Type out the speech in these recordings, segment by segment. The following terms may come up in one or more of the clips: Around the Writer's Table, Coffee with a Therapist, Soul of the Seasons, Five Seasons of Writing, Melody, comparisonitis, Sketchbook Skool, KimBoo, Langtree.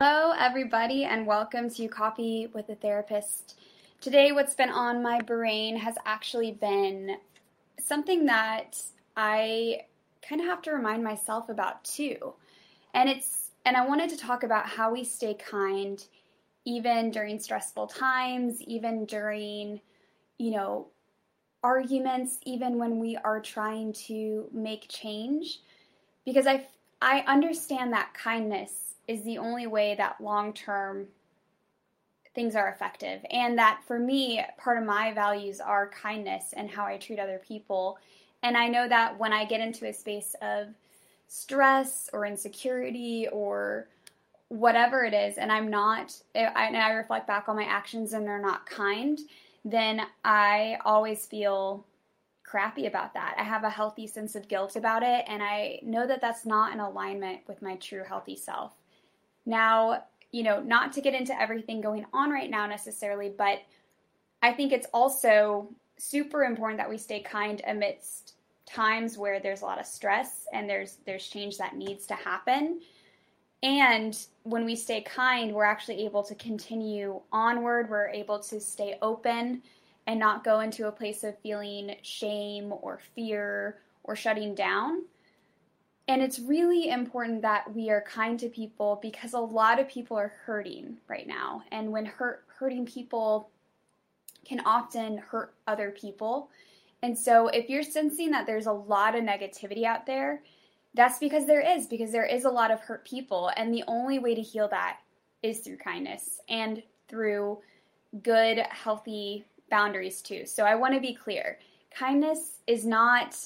Hello everybody and welcome to Coffee with a Therapist. Today what's been on my brain has actually been something that I kind of have to remind myself about too. And I wanted to talk about how we stay kind even during stressful times, even during, arguments, even when we are trying to make change, because I understand that kindness is the only way that long-term things are effective. And that for me, part of my values are kindness and how I treat other people. And I know that when I get into a space of stress or insecurity or whatever it is, and I reflect back on my actions and they're not kind, then I always feel crappy about that. I have a healthy sense of guilt about it. And I know that that's not in alignment with my true healthy self. Now, not to get into everything going on right now necessarily, but I think it's also super important that we stay kind amidst times where there's a lot of stress and there's change that needs to happen. And when we stay kind, we're actually able to continue onward. We're able to stay open and not go into a place of feeling shame or fear or shutting down. And it's really important that we are kind to people because a lot of people are hurting right now. And when hurting people can often hurt other people. And so if you're sensing that there's a lot of negativity out there, that's because there is a lot of hurt people. And the only way to heal that is through kindness and through good, healthy boundaries too. So I want to be clear. Kindness is not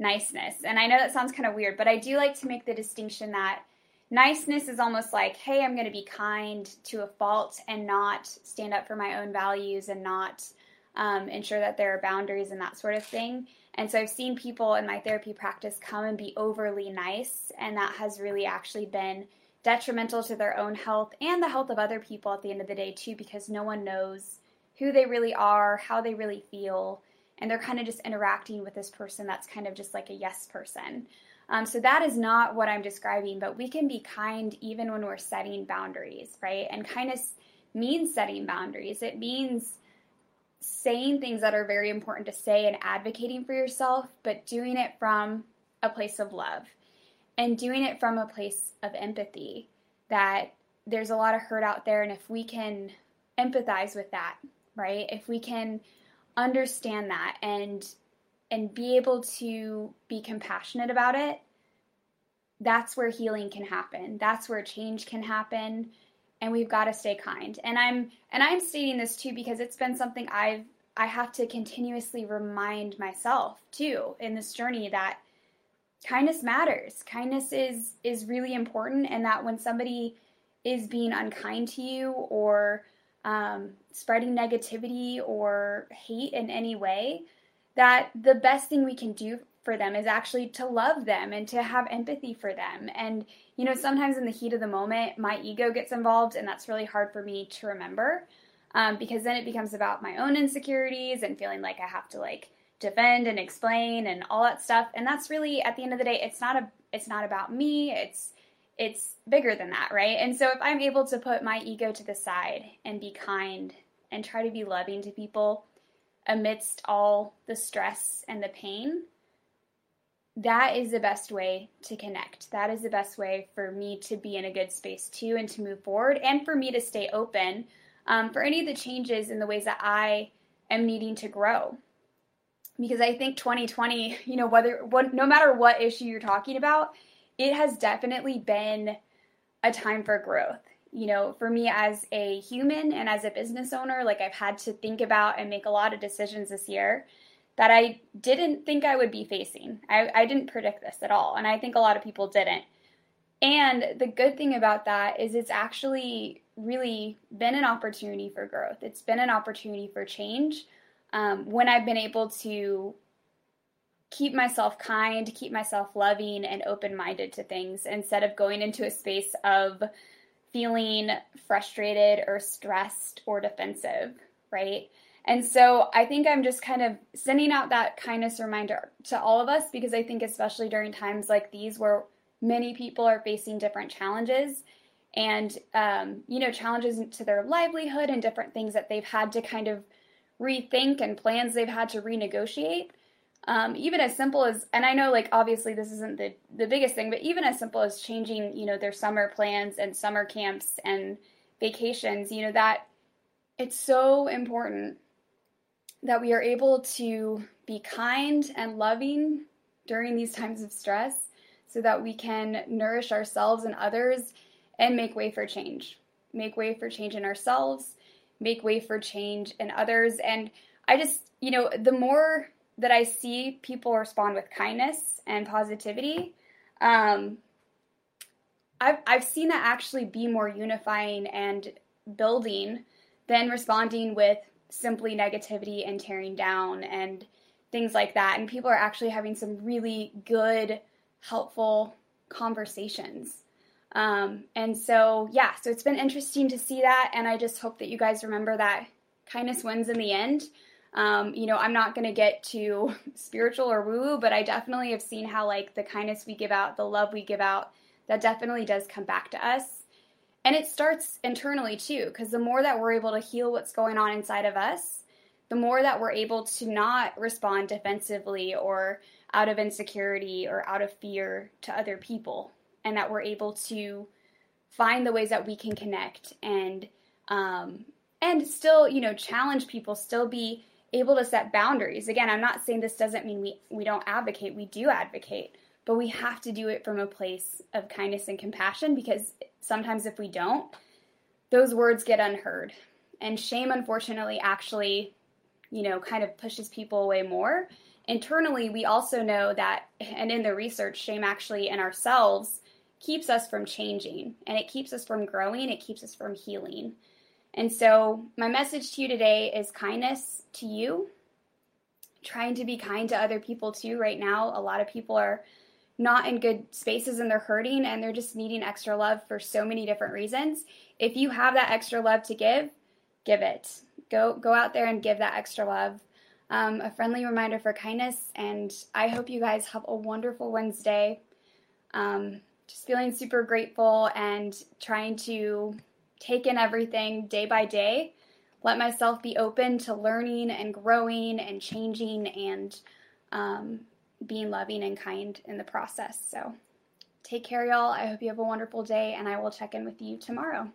niceness. And I know that sounds kind of weird, but I do like to make the distinction that niceness is almost like, hey, I'm going to be kind to a fault and not stand up for my own values and not ensure that there are boundaries and that sort of thing. And so I've seen people in my therapy practice come and be overly nice, and that has really actually been detrimental to their own health and the health of other people at the end of the day too, because no one knows who they really are, how they really feel, and they're kind of just interacting with this person that's kind of just like a yes person. So that is not what I'm describing, but we can be kind even when we're setting boundaries, right? And kindness means setting boundaries. It means saying things that are very important to say and advocating for yourself, but doing it from a place of love and doing it from a place of empathy, that there's a lot of hurt out there. And if we can empathize with that, right? If we can understand that and be able to be compassionate about it, that's where healing can happen. That's where change can happen. And we've got to stay kind. And I'm stating this too, because it's been something I have to continuously remind myself too in this journey, that kindness matters. Kindness is really important. And that when somebody is being unkind to you or spreading negativity or hate in any way, that the best thing we can do for them is actually to love them and to have empathy for them. And, sometimes in the heat of the moment, my ego gets involved, and that's really hard for me to remember, because then it becomes about my own insecurities and feeling like I have to defend and explain and all that stuff. And that's really, at the end of the day, it's not about me. It's bigger than that, right? And so if I'm able to put my ego to the side and be kind and try to be loving to people amidst all the stress and the pain, that is the best way to connect. That is the best way for me to be in a good space too, and to move forward, and for me to stay open for any of the changes in the ways that I am needing to grow. Because I think 2020, no matter what issue you're talking about, it has definitely been a time for growth. For me as a human and as a business owner, I've had to think about and make a lot of decisions this year that I didn't think I would be facing. I didn't predict this at all. And I think a lot of people didn't. And the good thing about that is it's actually really been an opportunity for growth. It's been an opportunity for change. When I've been able to keep myself kind, keep myself loving and open-minded to things, instead of going into a space of feeling frustrated or stressed or defensive, right? And so I think I'm just kind of sending out that kindness reminder to all of us, because I think especially during times like these where many people are facing different challenges, and, you know, challenges to their livelihood and different things that they've had to kind of rethink and plans they've had to renegotiate. Even as simple as, and I know, like, obviously this isn't the biggest thing, but even as simple as changing, you know, their summer plans and summer camps and vacations, you know, that it's so important that we are able to be kind and loving during these times of stress so that we can nourish ourselves and others and make way for change in ourselves, make way for change in others. And I just, you know, the more that I see people respond with kindness and positivity, I've seen that actually be more unifying and building than responding with simply negativity and tearing down and things like that. And people are actually having some really good, helpful conversations. So it's been interesting to see that. And I just hope that you guys remember that kindness wins in the end. You know, I'm not going to get too spiritual or woo-woo, but I definitely have seen how, like, the kindness we give out, the love we give out, that definitely does come back to us. And it starts internally too, because the more that we're able to heal what's going on inside of us, the more that we're able to not respond defensively or out of insecurity or out of fear to other people, and that we're able to find the ways that we can connect and still, you know, challenge people, still be able to set boundaries. Again, I'm not saying this doesn't mean we don't advocate. We do advocate, but we have to do it from a place of kindness and compassion, because sometimes if we don't, those words get unheard. And shame, unfortunately, actually, you know, kind of pushes people away more. Internally, we also know that, and in the research, shame actually in ourselves keeps us from changing, and it keeps us from growing, it keeps us from healing. And so my message to you today is kindness to you, trying to be kind to other people too. Right now, a lot of people are not in good spaces and they're hurting and they're just needing extra love for so many different reasons. If you have that extra love to give, give it. Go out there and give that extra love. A friendly reminder for kindness, and I hope you guys have a wonderful Wednesday. Just feeling super grateful and trying to take in everything day by day. Let myself be open to learning and growing and changing and being loving and kind in the process. So take care, y'all. I hope you have a wonderful day, and I will check in with you tomorrow.